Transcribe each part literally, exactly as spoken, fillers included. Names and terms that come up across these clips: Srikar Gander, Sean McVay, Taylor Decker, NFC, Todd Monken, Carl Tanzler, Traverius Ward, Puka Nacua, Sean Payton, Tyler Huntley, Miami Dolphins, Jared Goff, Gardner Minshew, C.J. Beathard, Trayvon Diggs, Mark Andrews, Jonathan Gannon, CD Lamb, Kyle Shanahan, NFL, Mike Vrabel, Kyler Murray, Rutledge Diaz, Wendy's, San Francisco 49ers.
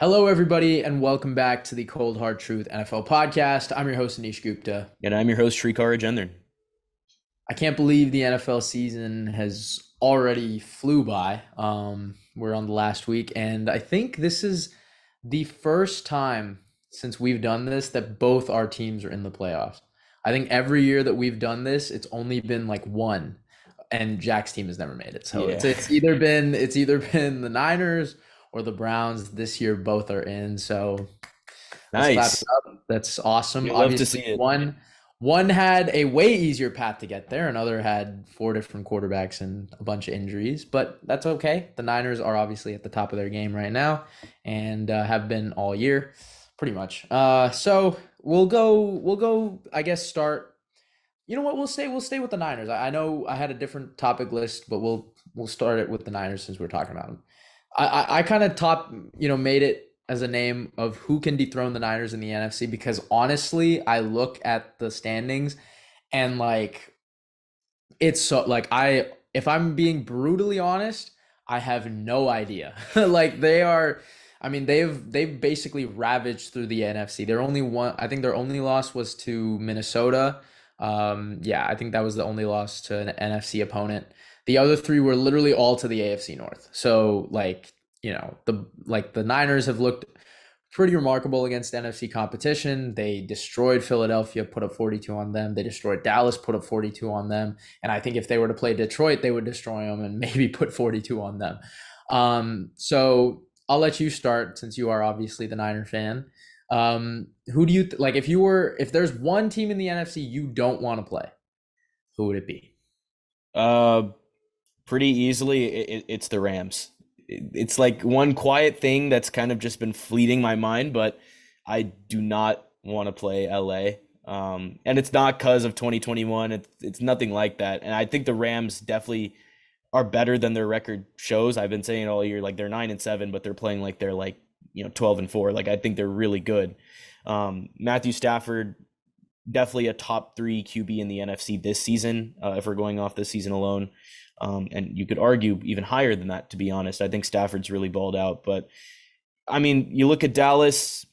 Hello, everybody, and welcome back to the Cold Hard Truth N F L podcast. I'm your host, Anish Gupta. And I'm your host, Srikar Gander. I can't believe the N F L season has already flew by. Um, we're on the last week, and I think this is the first time since we've done this that both our teams are in the playoffs. I think every year that we've done this, it's only been like one, and Jack's team has never made it. So yeah. it's, it's either been it's either been the Niners or the Browns. This year, both are in. So nice. That's awesome. You'd obviously love to see it. One, one had a way easier path to get there. Another had four different quarterbacks and a bunch of injuries, but that's okay. The Niners are obviously at the top of their game right now and uh, have been all year pretty much. Uh, so we'll go, we'll go, I guess, start, you know what, we'll say, we'll stay with the Niners. I, I know I had a different topic list, but we'll, we'll start it with the Niners since we're talking about them. I, I kind of top, you know, made it as a name of who can dethrone the Niners in the N F C, because honestly, I look at the standings and like, it's so like I, if I'm being brutally honest, I have no idea. Like they are, I mean, they've, they've basically ravaged through the N F C. Their only one, I think their only loss was to Minnesota. Um, yeah, I think that was the only loss to an N F C opponent. The other three were literally all to the A F C North. So like, you know, the like the Niners have looked pretty remarkable against N F C competition. They destroyed Philadelphia, put up forty-two on them. They destroyed Dallas, put up forty-two on them. And I think if they were to play Detroit, they would destroy them and maybe put forty-two on them. Um, so I'll let you start since you are obviously the Niner fan. Um, who do you th- like if you were if there's one team in the N F C you don't want to play, who would it be? Uh Pretty easily, it, it's the Rams. It's like one quiet thing that's kind of just been fleeting my mind, but I do not want to play L A. Um, and it's not because of twenty twenty-one. It's, it's nothing like that. And I think the Rams definitely are better than their record shows. I've been saying all year, like they're nine and seven, but they're playing like they're like, you know, twelve and four. Like I think they're really good. Um, Matthew Stafford, definitely a top three Q B in the N F C this season, uh, if we're going off this season alone. Um, and you could argue even higher than that, to be honest. I think Stafford's really balled out. But, I mean, you look at Dallas.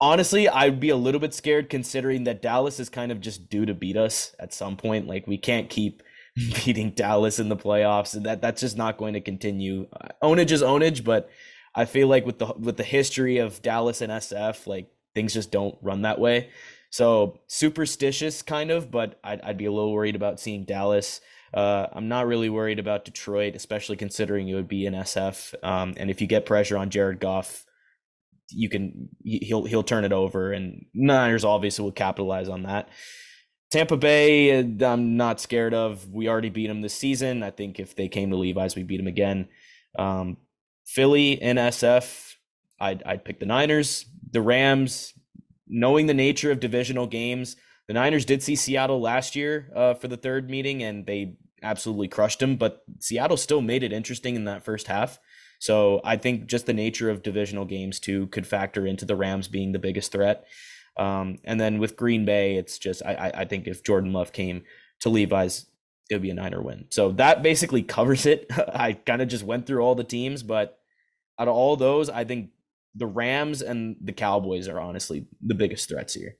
Honestly, I'd be a little bit scared considering that Dallas is kind of just due to beat us at some point. Like, we can't keep beating Dallas in the playoffs. And that, that's just not going to continue. Ownage is ownage, but I feel like with the with the history of Dallas and S F, like, things just don't run that way. So, superstitious kind of, but I'd, I'd be a little worried about seeing Dallas. Uh, I'm not really worried about Detroit, especially considering it would be in S F. Um, and if you get pressure on Jared Goff, you can he'll he'll turn it over, and Niners obviously will capitalize on that. Tampa Bay, I'm not scared of. We already beat them this season. I think if they came to Levi's, we beat them again. Um, Philly in S F, I'd I'd pick the Niners. The Rams, knowing the nature of divisional games. The Niners did see Seattle last year uh, for the third meeting, and they absolutely crushed them. But Seattle still made it interesting in that first half. So I think just the nature of divisional games, too, could factor into the Rams being the biggest threat. Um, and then with Green Bay, it's just I, I think if Jordan Love came to Levi's, it would be a Niner win. So that basically covers it. I kind of just went through all the teams. But out of all those, I think the Rams and the Cowboys are honestly the biggest threats here.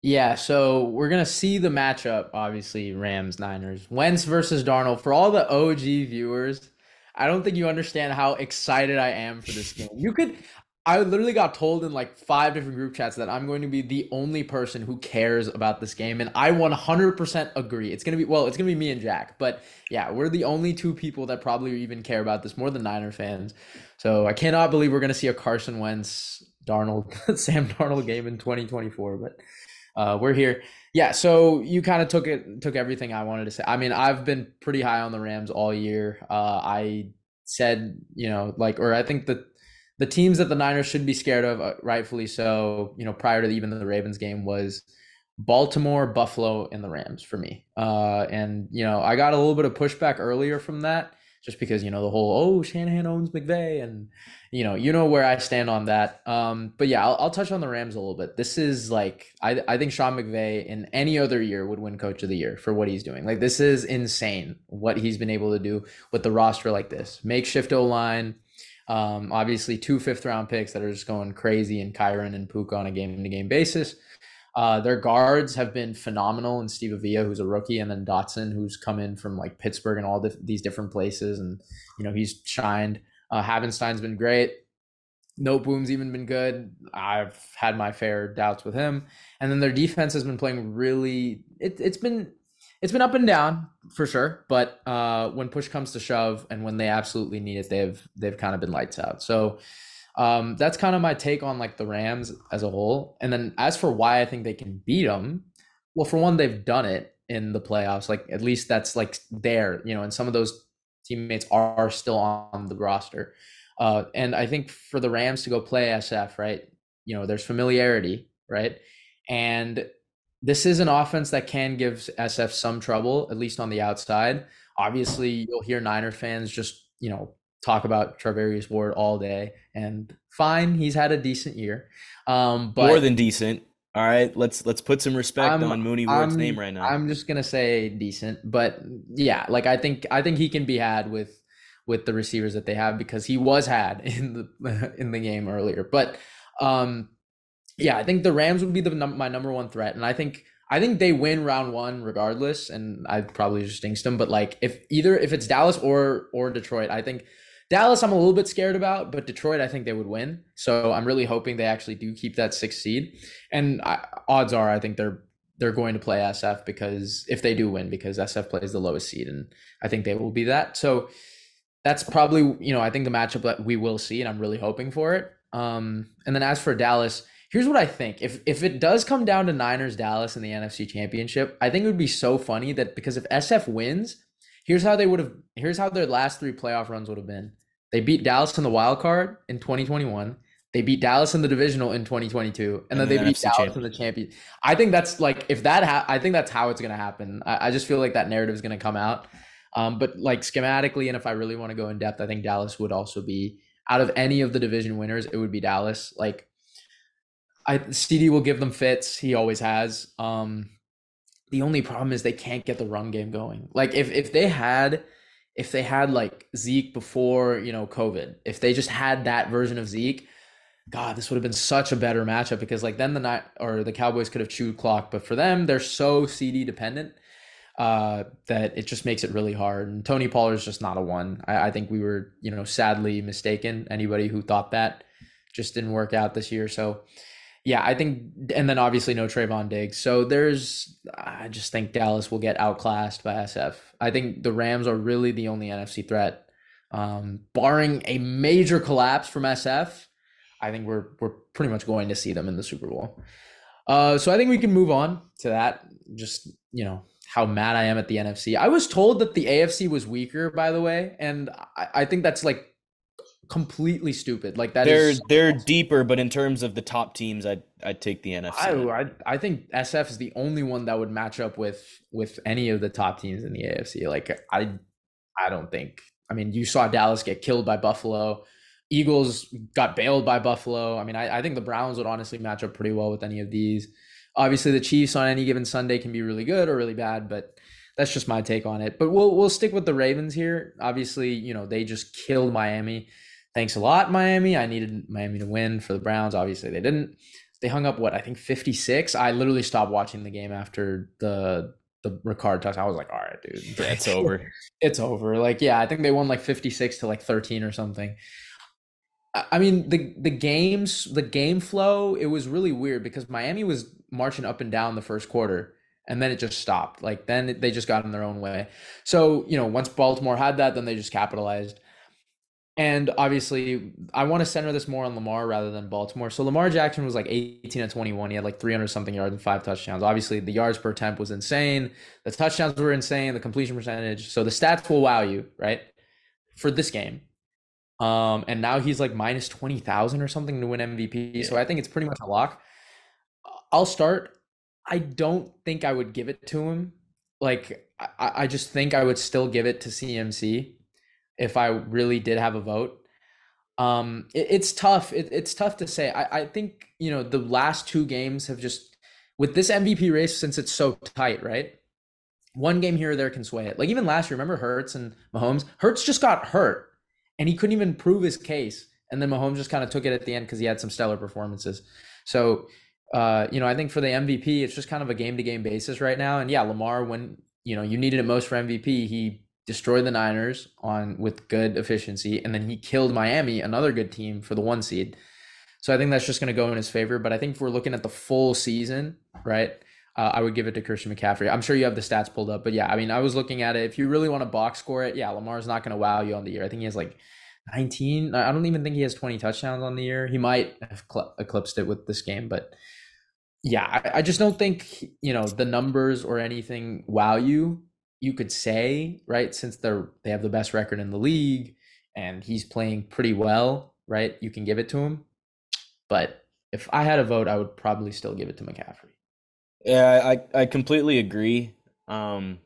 Yeah, so we're going to see the matchup, obviously, Rams-Niners. Wentz versus Darnold. For all the O G viewers, I don't think you understand how excited I am for this game. You could – I literally got told in like five different group chats that I'm going to be the only person who cares about this game, and I one hundred percent agree. It's going to be – well, it's going to be me and Jack. But, yeah, we're the only two people that probably even care about this more than Niner fans. So I cannot believe we're going to see a Carson Wentz, Darnold, Sam Darnold game in twenty twenty-four, but – Uh, we're here. Yeah, so you kind of took it, took everything I wanted to say. I mean, I've been pretty high on the Rams all year. Uh, I said, you know, like, or I think that the teams that the Niners should be scared of, uh, rightfully so, you know, prior to even the Ravens game was Baltimore, Buffalo, and the Rams for me. Uh, and, you know, I got a little bit of pushback earlier from that just because, you know, the whole, oh, Shanahan owns McVay and, you know, you know where I stand on that. Um, but yeah, I'll, I'll touch on the Rams a little bit. This is like, I I think Sean McVay in any other year would win Coach of the Year for what he's doing. Like, this is insane what he's been able to do with the roster like this. Makeshift O-line, Um, obviously, two fifth round picks that are just going crazy, and Kyren and Puka on a game to game basis. Uh, their guards have been phenomenal, and Steve Avila, who's a rookie, and then Dotson, who's come in from like Pittsburgh and all the, these different places, and you know he's shined. Uh, Havenstein's been great. Noteboom's even been good. I've had my fair doubts with him, and then their defense has been playing really. It, it's been it's been up and down for sure, but uh, when push comes to shove, and when they absolutely need it, they've they've kind of been lights out. So. Um, that's kind of my take on like the Rams as a whole. And then as for why I think they can beat them, well, for one, they've done it in the playoffs. Like at least that's like there, you know, and some of those teammates are still on the roster. Uh, and I think for the Rams to go play S F, right, you know, there's familiarity, right? And this is an offense that can give S F some trouble, at least on the outside. Obviously, you'll hear Niner fans just, you know, talk about Traverius Ward all day, and fine, he's had a decent year, um, but more than decent. All right, let's let's put some respect I'm, on Mooney Ward's I'm, name right now. I'm just gonna say decent, but yeah, like I think I think he can be had with with the receivers that they have, because he was had in the in the game earlier. But um, yeah, I think the Rams would be the num- my number one threat, and I think. I think they win round one regardless, and I probably just jinxed them. But like, if either if it's Dallas or or Detroit, I think Dallas I'm a little bit scared about, but Detroit I think they would win. So I'm really hoping they actually do keep that sixth seed. And I, odds are I think they're they're going to play S F, because if they do win, because S F plays the lowest seed, and I think they will be that. So that's probably you know I think the matchup that we will see, and I'm really hoping for it. Um, and then as for Dallas. Here's what I think. If if it does come down to Niners Dallas in the N F C Championship, I think it would be so funny that because if S F wins, here's how they would have here's how their last three playoff runs would have been. They beat Dallas in the wild card in twenty twenty-one, they beat Dallas in the divisional in twenty twenty-two, and, and then they beat Dallas in the champion. I think that's like if that ha- I think that's how it's going to happen. I, I just feel like that narrative is going to come out. Um, but like schematically, and if I really want to go in depth, I think Dallas would also be out of any of the division winners, it would be Dallas. Like I, C D will give them fits. He always has. Um, the only problem is they can't get the run game going. Like if if they had, if they had like Zeke before you know COVID, if they just had that version of Zeke, God, this would have been such a better matchup, because like then the night or the Cowboys could have chewed clock, but for them they're so C D dependent uh, that it just makes it really hard. And Tony Pollard's just not a one. I, I think we were you know sadly mistaken. Anybody who thought that just didn't work out this year. So. Yeah, I think, and then obviously no Trayvon Diggs. So there's, I just think Dallas will get outclassed by S F. I think the Rams are really the only N F C threat, um, barring a major collapse from S F. I think we're we're pretty much going to see them in the Super Bowl. Uh, so I think we can move on to that. Just you know how mad I am at the N F C. I was told that the A F C was weaker, by the way, and I, I think that's like. Completely stupid. Like that they're is so they're awesome. Deeper, but in terms of the top teams, I I take the N F C. I, I I think S F is the only one that would match up with with any of the top teams in the A F C. Like I I don't think. I mean, you saw Dallas get killed by Buffalo. Eagles got bailed by Buffalo. I mean, I, I think the Browns would honestly match up pretty well with any of these. Obviously, the Chiefs on any given Sunday can be really good or really bad, but. That's just my take on it. But we'll we'll stick with the Ravens here. Obviously, you know, they just killed Miami. Thanks a lot, Miami. I needed Miami to win for the Browns. Obviously, they didn't. They hung up, what, I think fifty-six? I literally stopped watching the game after the the Ricard touchdown. I was like, all right, dude. Yeah, it's over. It's over. Like, yeah, I think they won like fifty-six to like thirteen or something. I mean, the the games, the game flow, it was really weird because Miami was marching up and down the first quarter. And then it just stopped. Like then they just got in their own way. So, you know, once Baltimore had that, then they just capitalized. And obviously, I want to center this more on Lamar rather than Baltimore. So Lamar Jackson was like eighteen of twenty-one. He had like three hundred something yards and five touchdowns. Obviously, the yards per attempt was insane. The touchdowns were insane. The completion percentage. So the stats will wow you, right? For this game. Um, and now he's like minus twenty thousand or something to win M V P. So I think it's pretty much a lock. I'll start. I don't think I would give it to him. Like, I, I just think I would still give it to C M C if I really did have a vote. Um, it, it's tough. It, it's tough to say. I, I think, you know, the last two games have just, with this M V P race, since it's so tight, right? One game here or there can sway it. Like, even last year, remember Hurts and Mahomes? Hurts just got hurt. and he couldn't even prove his case. And then Mahomes just kind of took it at the end because he had some stellar performances. So, uh, you know, I think for the M V P, it's just kind of a game-to-game basis right now. And yeah, Lamar, when, you know, you needed it most for M V P, he destroyed the Niners on with good efficiency. And then he killed Miami, another good team, for the one seed. So I think that's just going to go in his favor. But I think if we're looking at the full season, right, uh, I would give it to Christian McCaffrey. I'm sure you have the stats pulled up. But yeah, I mean, I was looking at it. If you really want to box score it, yeah, Lamar's not going to wow you on the year. I think he has like nineteen. I don't even think he has twenty touchdowns on the year. He might have cl- eclipsed it with this game, but yeah, I, I just don't think, you know, the numbers or anything wow you. You could say, right, since they're they have the best record in the league and he's playing pretty well, right, you can give it to him. But if I had a vote, I would probably still give it to McCaffrey. Yeah, I I completely agree. Um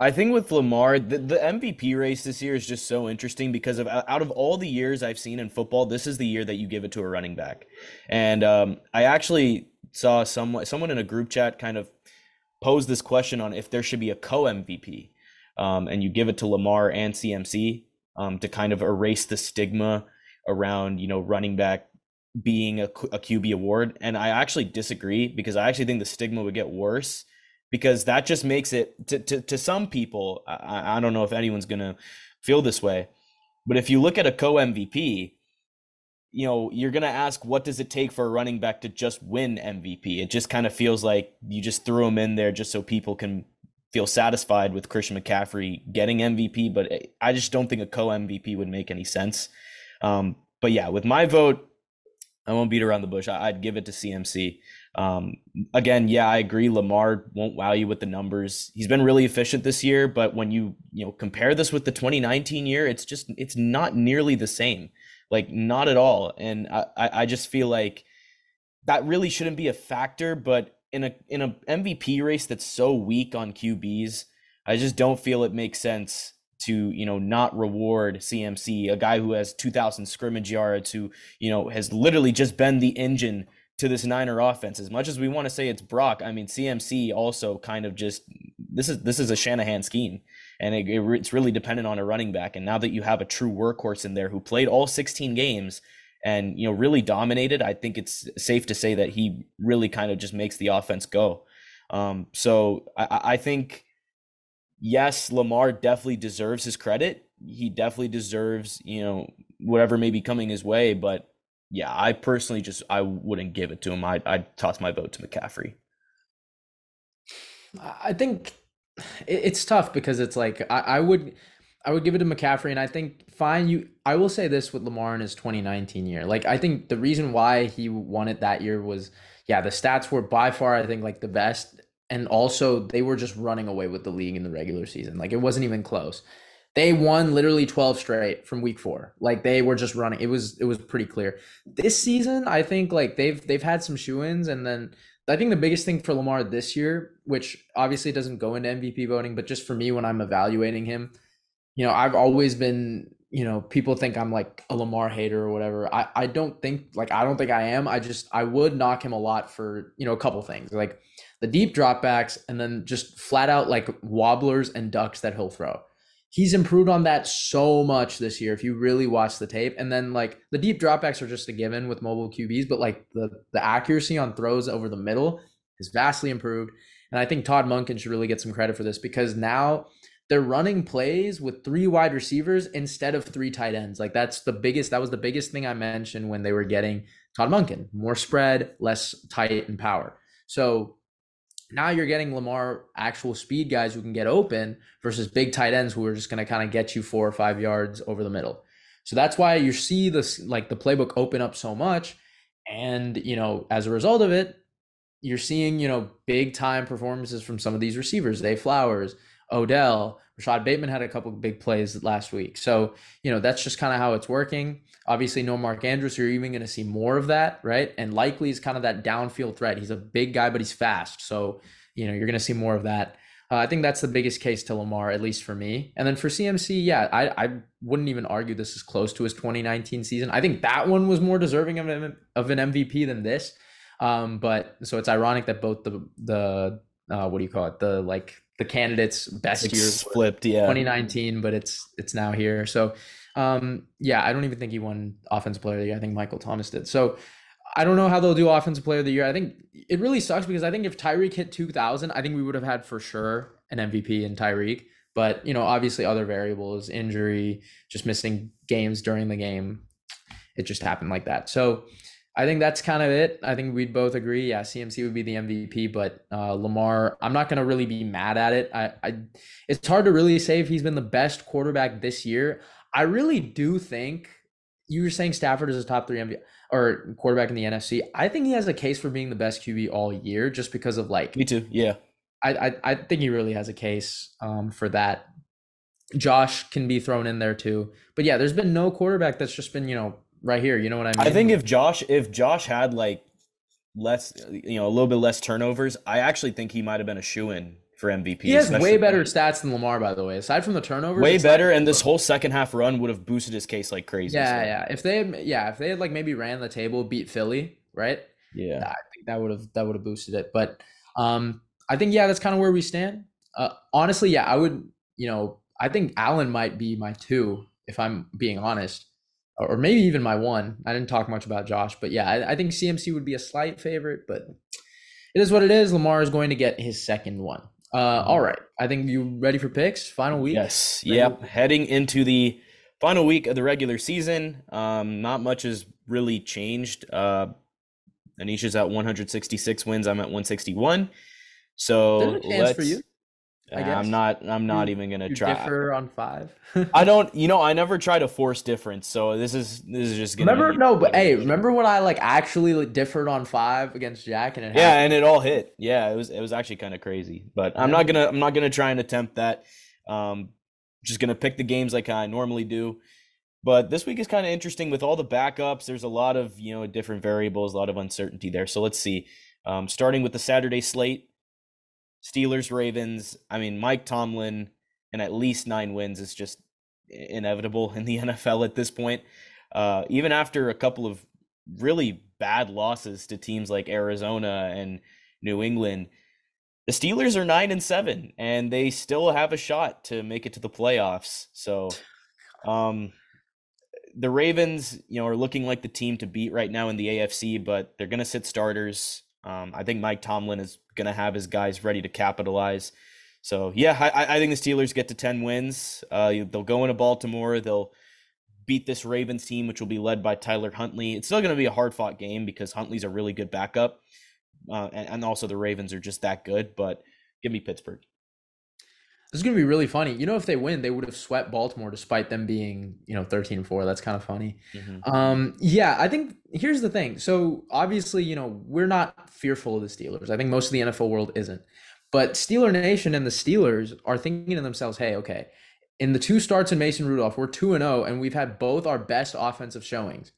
I think with Lamar, the, the M V P race this year is just so interesting because of out of all the years I've seen in football, this is the year that you give it to a running back. And um, I actually saw someone, someone in a group chat kind of pose this question on if there should be a co-M V P, um, and you give it to Lamar and C M C um, to kind of erase the stigma around, you know, running back being a, a Q B award. And I actually disagree because I actually think the stigma would get worse. Because that just makes it, to, to, to some people, I, I don't know if anyone's going to feel this way, but if you look at a co-M V P, you know, you're going to ask, what does it take for a running back to just win M V P? It just kind of feels like you just threw him in there just so people can feel satisfied with Christian McCaffrey getting M V P, but I just don't think a co-M V P would make any sense. Um, but yeah, with my vote, I won't beat around the bush. I, I'd give it to C M C. Um, again, yeah, I agree. Lamar won't wow you with the numbers. He's been really efficient this year, but when you, you know, compare this with the twenty nineteen year, it's just, it's not nearly the same, like not at all. And I, I just feel like that really shouldn't be a factor, but in a, in a M V P race that's so weak on Q Bs, I just don't feel it makes sense to, you know, not reward C M C, a guy who has two thousand scrimmage yards, who, you know, has literally just been the engine to this Niner offense. As much as we want to say it's Brock, I mean, C M C also kind of just, this is this is a Shanahan scheme, and it, it, it's really dependent on a running back. And now that you have a true workhorse in there who played all sixteen games and, you know, really dominated, I think it's safe to say that he really kind of just makes the offense go. Um, so I, I think, yes, Lamar definitely deserves his credit. He definitely deserves, you know, whatever may be coming his way, but yeah, I personally just, I wouldn't give it to him. I'd, I'd toss my vote to McCaffrey. I think it's tough because it's like, I, I would, I would give it to McCaffrey, and I think fine. You, I will say this with Lamar in his twenty nineteen year. Like, I think the reason why he won it that year was, yeah, the stats were by far, I think, like the best. And also they were just running away with the league in the regular season. Like, it wasn't even close. They won literally twelve straight from week four. Like, they were just running. It was it was pretty clear. This season, I think, like, they've they've had some shoo-ins. And then I think the biggest thing for Lamar this year, which obviously doesn't go into M V P voting, but just for me when I'm evaluating him, you know, I've always been, you know, people think I'm like a Lamar hater or whatever. I, I don't think, like, I don't think I am. I just, I would knock him a lot for, you know, a couple things. Like, the deep dropbacks and then just flat out, like, wobblers and ducks that he'll throw. He's improved on that so much this year if you really watch the tape. And then, like, the deep dropbacks are just a given with mobile Q Bs, but, like, the, the accuracy on throws over the middle is vastly improved. And I think Todd Monken should really get some credit for this because now they're running plays with three wide receivers instead of three tight ends. Like, that's the biggest, that was the biggest thing I mentioned when they were getting Todd Monken. More spread, less tight and power. So now you're getting Lamar actual speed guys who can get open versus big tight ends who are just going to kind of get you four or five yards over the middle. So that's why you see this, like, the playbook open up so much. And, you know, as a result of it, you're seeing, you know, big time performances from some of these receivers. They Flowers, Odell, Rashad Bateman had a couple of big plays last week. So, you know, that's just kind of how it's working. Obviously, no Mark Andrews, so you're even going to see more of that, right? And Likely is kind of that downfield threat. He's a big guy, but he's fast. So, you know, you're going to see more of that. Uh, I think that's the biggest case to Lamar, at least for me. And then for C M C, yeah, I, I wouldn't even argue this is close to his twenty nineteen season. I think that one was more deserving of an, of an M V P than this. Um, but so it's ironic that both the, the uh, what do you call it? The, like, the candidates' best years flipped, yeah, twenty nineteen, but it's it's now here. So Um, yeah, I don't even think he won Offensive Player of the Year. I think Michael Thomas did. So I don't know how they'll do Offensive Player of the Year. I think it really sucks because I think if Tyreek hit two thousand, I think we would have had for sure an M V P in Tyreek. But, you know, obviously other variables, injury, just missing games during the game. It just happened like that. So I think that's kind of it. I think we'd both agree. Yeah, C M C would be the M V P, but uh, Lamar, I'm not going to really be mad at it. I, I, it's hard to really say if he's been the best quarterback this year. I really do think you were saying Stafford is a top three M V P or quarterback in the N F C. I think he has a case for being the best Q B all year just because of like. Me too. Yeah. I, I, I think he really has a case um, for that. Josh can be thrown in there too. But yeah, there's been no quarterback that's just been, you know, right here. You know what I mean? I think if Josh, if Josh had like less, you know, a little bit less turnovers, I actually think he might have been a shoo-in for M V P. He has way better when... stats than Lamar, by the way. Aside from the turnovers, way better. Like, and this whole second half run would have boosted his case like crazy. Yeah, so. yeah. If they had, yeah, if they had like maybe ran the table, beat Philly, right? Yeah, I think that would have that would have boosted it. But um, I think yeah, that's kind of where we stand. Uh, honestly, yeah, I would. You know, I think Allen might be my two if I'm being honest. Or maybe even my one. I didn't talk much about Josh, but yeah, I, I think C M C would be a slight favorite, but it is what it is. Lamar is going to get his second one. Uh, all right. I think you ready for picks? Final week? Yes. Ready? Yep. Heading into the final week of the regular season. Um, not much has really changed. Uh, Anish is at one hundred sixty-six wins. I'm at one hundred sixty-one. So there's a chance let's... for you. I guess. I'm not. I'm not you, even gonna you try. Differ on five. I don't. You know, I never try to force difference. So this is this is just. Gonna remember be, no, but hey, remember when I like actually like, differed on five against Jack and it. Yeah, happened. And it all hit. Yeah, it was it was actually kind of crazy. But I'm not gonna I'm not gonna try and attempt that. Um, just gonna pick the games like I normally do. But this week is kind of interesting with all the backups. There's a lot of you know different variables, a lot of uncertainty there. So let's see. Um, starting with the Saturday slate. Steelers, Ravens, I mean, Mike Tomlin and at least nine wins is just inevitable in the N F L at this point. Uh, even after a couple of really bad losses to teams like Arizona and New England, the Steelers are nine and seven, and they still have a shot to make it to the playoffs. So um, the Ravens, you know, are looking like the team to beat right now in the A F C, but they're going to sit starters. Um, I think Mike Tomlin is going to have his guys ready to capitalize. So, yeah, I, I think the Steelers get to ten wins. Uh, they'll go into Baltimore. They'll beat this Ravens team, which will be led by Tyler Huntley. It's still going to be a hard-fought game because Huntley's a really good backup. Uh, and, and also the Ravens are just that good. But give me Pittsburgh. This is going to be really funny. You know, if they win, they would have swept Baltimore despite them being, you know, thirteen and four. That's kind of funny. Mm-hmm. Um, yeah, I think here's the thing. So obviously, you know, we're not fearful of the Steelers. I think most of the N F L world isn't. But Steeler Nation and the Steelers are thinking to themselves, hey, okay, in the two starts in Mason Rudolph, we're two and oh, and we've had both our best offensive showings.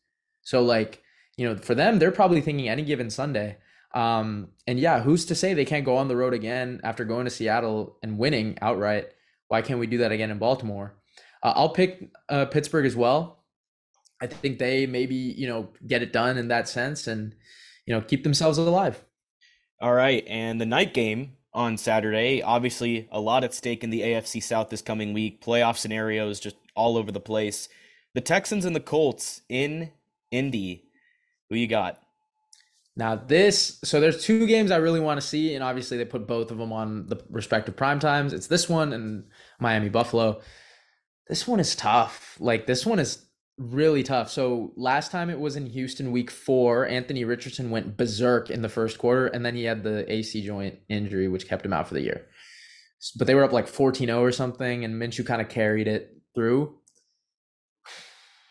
So, like, you know, for them, they're probably thinking any given Sunday. Um, and yeah, who's to say they can't go on the road again after going to Seattle and winning outright? Why can't we do that again in Baltimore? Uh, I'll pick uh, Pittsburgh as well. I think they maybe, you know, get it done in that sense and, you know, keep themselves alive. All right. And the night game on Saturday, obviously a lot at stake in the A F C South this coming week. Playoff scenarios just all over the place. The Texans and the Colts in Indy. Who you got? Now this, so there's two games I really want to see, and obviously they put both of them on the respective prime times. It's this one and Miami Buffalo. This one is tough. Like this one is really tough. So last time it was in Houston, week four, Anthony Richardson went berserk in the first quarter, and then he had the A C joint injury, which kept him out for the year. But they were up like fourteen oh or something, and Minshew kind of carried it through.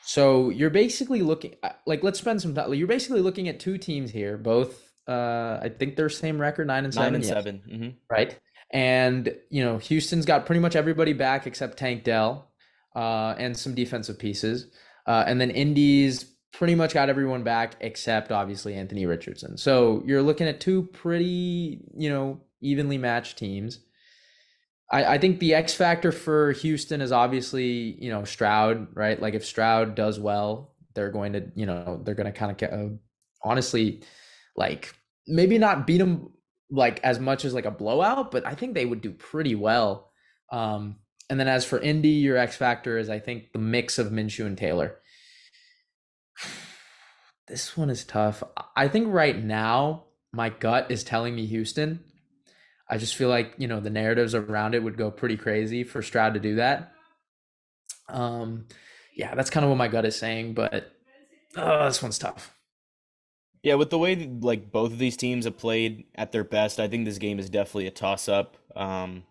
So you're basically looking like let's spend some time. You're basically looking at two teams here, both. Uh, I think they're same record, nine and seven. Nine and yes. seven, mm-hmm. Right? And you know Houston's got pretty much everybody back except Tank Dell, uh, and some defensive pieces, uh, and then Indy's pretty much got everyone back except obviously Anthony Richardson. So you're looking at two pretty you know evenly matched teams. I, I think the X factor for Houston is obviously, you know, Stroud, right? Like if Stroud does well, they're going to, you know, they're going to kind of uh, honestly, like maybe not beat them like as much as like a blowout, but I think they would do pretty well. Um, And then as for Indy, your X factor is, I think, the mix of Minshew and Taylor. This one is tough. I think right now my gut is telling me Houston. I just feel like, you know, the narratives around it would go pretty crazy for Stroud to do that. Um, yeah, that's kind of what my gut is saying, but uh, this one's tough. Yeah, with the way that, like, both of these teams have played at their best, I think this game is definitely a toss-up. Um,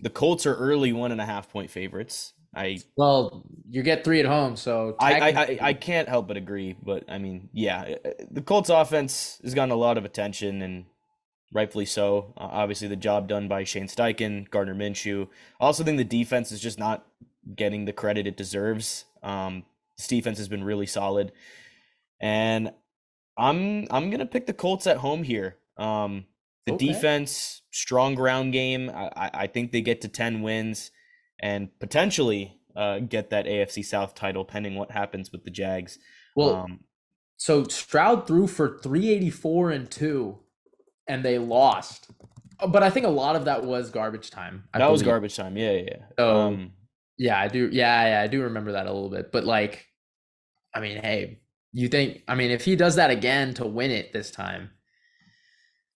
the Colts are early one and a half point favorites. I well, you get three at home, so technically... I, I I can't help but agree. But I mean, yeah, the Colts offense has gotten a lot of attention, and rightfully so. Uh, obviously, the job done by Shane Steichen, Gardner Minshew. I also think the defense is just not getting the credit it deserves. Um, this defense has been really solid, and I'm I'm gonna pick the Colts at home here. Um, the okay. defense, strong ground game. I I think they get to ten wins and potentially uh, get that A F C South title, pending what happens with the Jags. Well, um, so Stroud threw for three eighty-four and two, and they lost. But I think a lot of that was garbage time. I that believe. was garbage time. Yeah, yeah. yeah. So, um, yeah, I do. Yeah, yeah, I do remember that a little bit. But like, I mean, hey. You think, I mean, if he does that again to win it this time,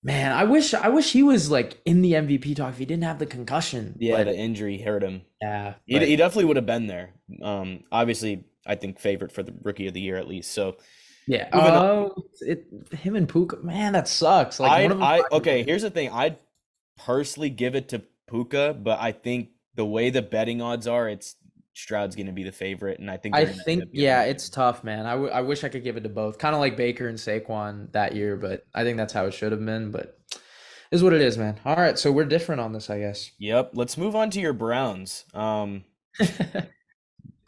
man, I wish, I wish he was like in the M V P talk if he didn't have the concussion. Yeah, but the injury hurt him. Yeah. He, he definitely would have been there. Um, obviously, I think favorite for the rookie of the year at least. So, yeah. Oh, it, him and Puka, man, that sucks. Like, I, one I, I okay, here's the thing. I'd personally give it to Puka, but I think the way the betting odds are, it's Stroud's going to be the favorite, and I think I think yeah, it's tough, man. I, w- I wish I could give it to both, kind of like Baker and Saquon that year, but I think that's how it should have been. But is what it is, man. All right, so we're different on this, I guess. Yep. Let's move on to your Browns. Um,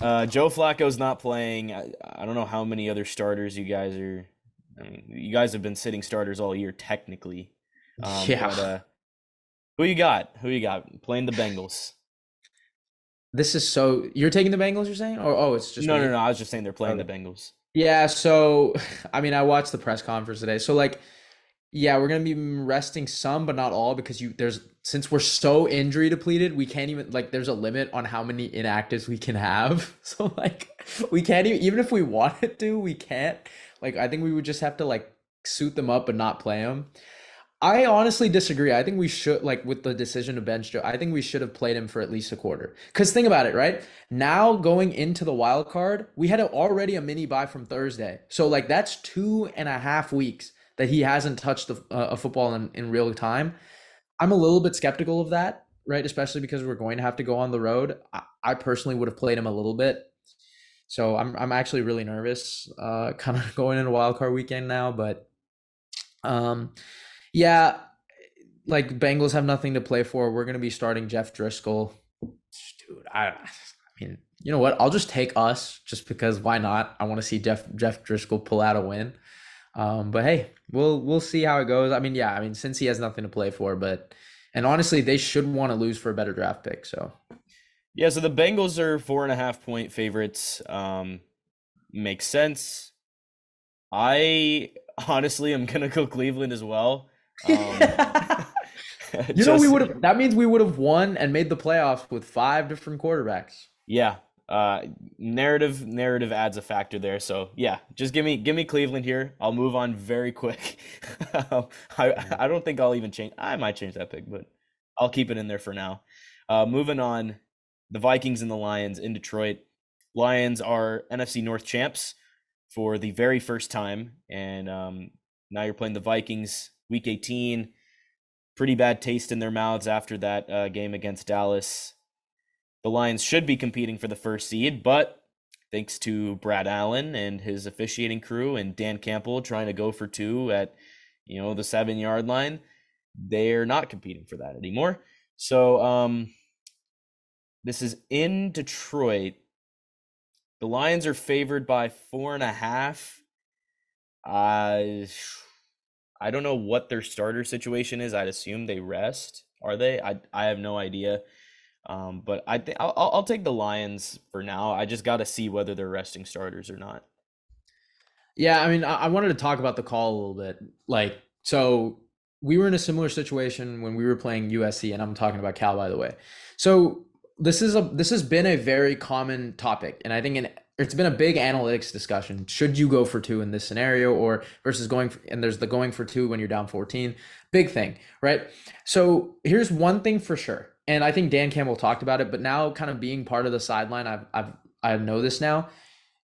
uh, Joe Flacco's not playing. I, I don't know how many other starters you guys are. I mean, you guys have been sitting starters all year technically. Um, yeah. But, uh, who you got? Who you got playing the Bengals? This is so – you're taking the Bengals, you're saying? Or, oh, it's just – No, me. no, no. I was just saying they're playing okay. the Bengals. Yeah, so, I mean, I watched the press conference today. So, like, yeah, we're going to be resting some but not all because you there's – since we're so injury depleted, we can't even – like, there's a limit on how many inactives we can have. So, like, we can't even – even if we wanted to, we can't. Like, I think we would just have to, like, suit them up but not play them. I honestly disagree. I think we should, like, with the decision to bench Joe, I think we should have played him for at least a quarter. Because think about it, right? Now going into the wild card, we had already a mini bye from Thursday. So, like, that's two and a half weeks that he hasn't touched a, a football in, in real time. I'm a little bit skeptical of that, right? Especially because we're going to have to go on the road. I, I personally would have played him a little bit. So I'm I'm actually really nervous uh, kind of going into wild card weekend now. But – um. Yeah, like Bengals have nothing to play for. We're going to be starting Jeff Driscoll. Dude, I, I mean, you know what? I'll just take us just because why not? I want to see Jeff Jeff Driscoll pull out a win. Um, but hey, we'll we'll see how it goes. I mean, yeah, I mean, since he has nothing to play for, but and honestly, they should want to lose for a better draft pick. So yeah, so the Bengals are four and a half point favorites. Um, makes sense. I honestly am going to go Cleveland as well. um, you just, know we would have that means we would have won and made the playoffs with five different quarterbacks. Yeah, uh, narrative narrative adds a factor there. So yeah, just give me give me Cleveland here. I'll move on very quick. I I don't think I'll even change. I might change that pick, but I'll keep it in there for now. Uh, moving on, the Vikings and the Lions in Detroit. Lions are N F C North champs for the very first time, and um, now you're playing the Vikings. Week eighteen, pretty bad taste in their mouths after that uh, game against Dallas. The Lions should be competing for the first seed, but thanks to Brad Allen and his officiating crew and Dan Campbell trying to go for two at, you know, the seven-yard line, they're not competing for that anymore. So um, this is in Detroit. The Lions are favored by four and a half. Uh... I don't know what their starter situation is. I'd assume they rest. Are they? I I have no idea. Um, but I think I'll I'll take the Lions for now. I just got to see whether they're resting starters or not. Yeah, I mean, I, I wanted to talk about the call a little bit. Like, so we were in a similar situation when we were playing U S C, and I'm talking about Cal, by the way. So this is a this has been a very common topic, and I think in it's been a big analytics discussion. Should you go for two in this scenario or versus going for, and there's the going for two when you're down fourteen, big thing, right? So here's one thing for sure. And I think Dan Campbell talked about it, but now kind of being part of the sideline, I've, I've, I know this now,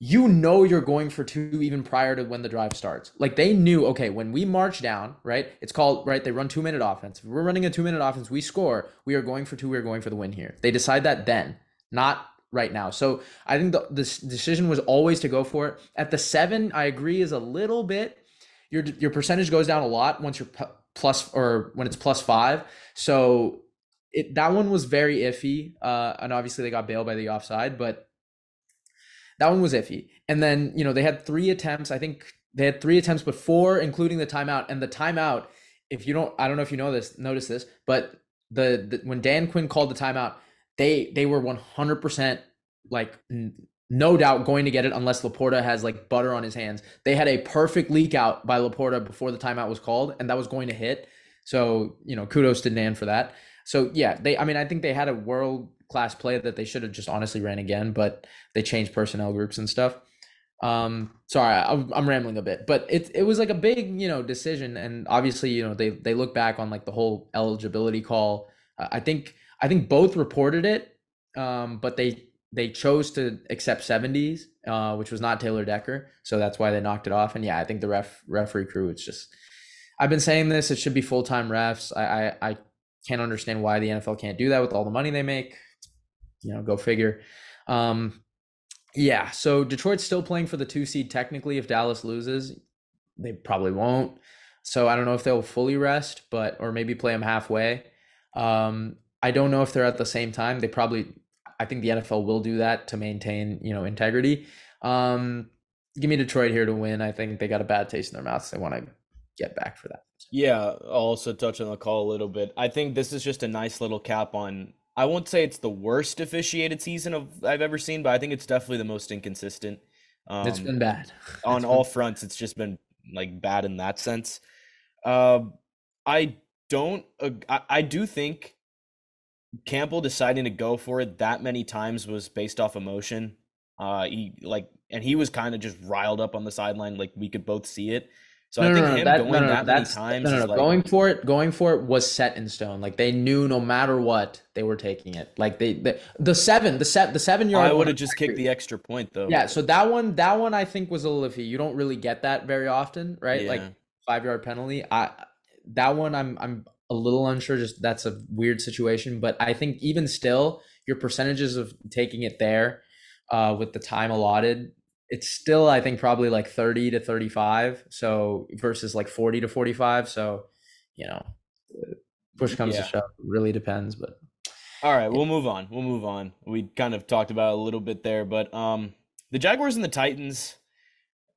you know, you're going for two even prior to when the drive starts. Like they knew, okay, when we march down, right? It's called, right? They run two minute offense. If we're running a two minute offense, we score, we are going for two. We're going for the win here. They decide that then, not right now. So I think the this decision was always to go for it at the seven. I agree is a little bit, your, your percentage goes down a lot once you're plus or when it's plus five. So it, that one was very iffy. Uh, and obviously they got bailed by the offside, but that one was iffy. And then, you know, they had three attempts. I think they had three attempts, but four, including the timeout and the timeout. If you don't, I don't know if you know this, notice this, but the, the when Dan Quinn called the timeout, They they were one hundred percent like n- no doubt going to get it unless Laporta has like butter on his hands. They had a perfect leak out by Laporta before the timeout was called, and that was going to hit. So, you know, kudos to Dan for that. So yeah, they I mean I think they had a world class play that they should have just honestly ran again, but they changed personnel groups and stuff. Um, sorry, I, I'm rambling a bit, but it it was like a big, you know, decision, and obviously, you know, they they look back on like the whole eligibility call. Uh, I think. I think both reported it, um, but they they chose to accept seventies, uh, which was not Taylor Decker, so that's why they knocked it off. And yeah, I think the ref referee crew, it's just, I've been saying this, it should be full time refs. I, I I can't understand why the N F L can't do that with all the money they make. You know, go figure. Um, yeah, so Detroit's still playing for the two seed technically. If Dallas loses, they probably won't. So I don't know if they'll fully rest, but or maybe play them halfway. Um, I don't know if they're at the same time. They probably, I think the N F L will do that to maintain, you know, integrity. Um, give me Detroit here to win. I think they got a bad taste in their mouths. They want to get back for that. Yeah, I'll also touch on the call a little bit. I think this is just a nice little cap on, I won't say it's the worst officiated season of I've ever seen, but I think it's definitely the most inconsistent. Um, it's been bad. on all fronts, it's just been like bad in that sense. Uh, I don't, uh, I, I do think Campbell deciding to go for it that many times was based off emotion. Uh, he like, and he was kind of just riled up on the sideline. Like we could both see it. So no, I think no, no, him that, going no, no, that many times, no, no, no. Is like, going for it, going for it was set in stone. Like they knew no matter what they were taking it. Like they, they the seven, the set, the seven yard. I would have just kicked the extra point though. Yeah. So that one, that one I think was a little iffy. You don't really get that very often, right? Yeah. Like five yard penalty. I that one I'm I'm. a little unsure, just that's a weird situation, but I think even still, your percentages of taking it there, uh, with the time allotted, it's still I think probably like thirty to thirty-five, so versus like forty to forty-five. So, you know, push comes yeah. to shove, it really depends. But all right, yeah. we'll move on. We'll move on. We kind of talked about it a little bit there, but um, the Jaguars and the Titans.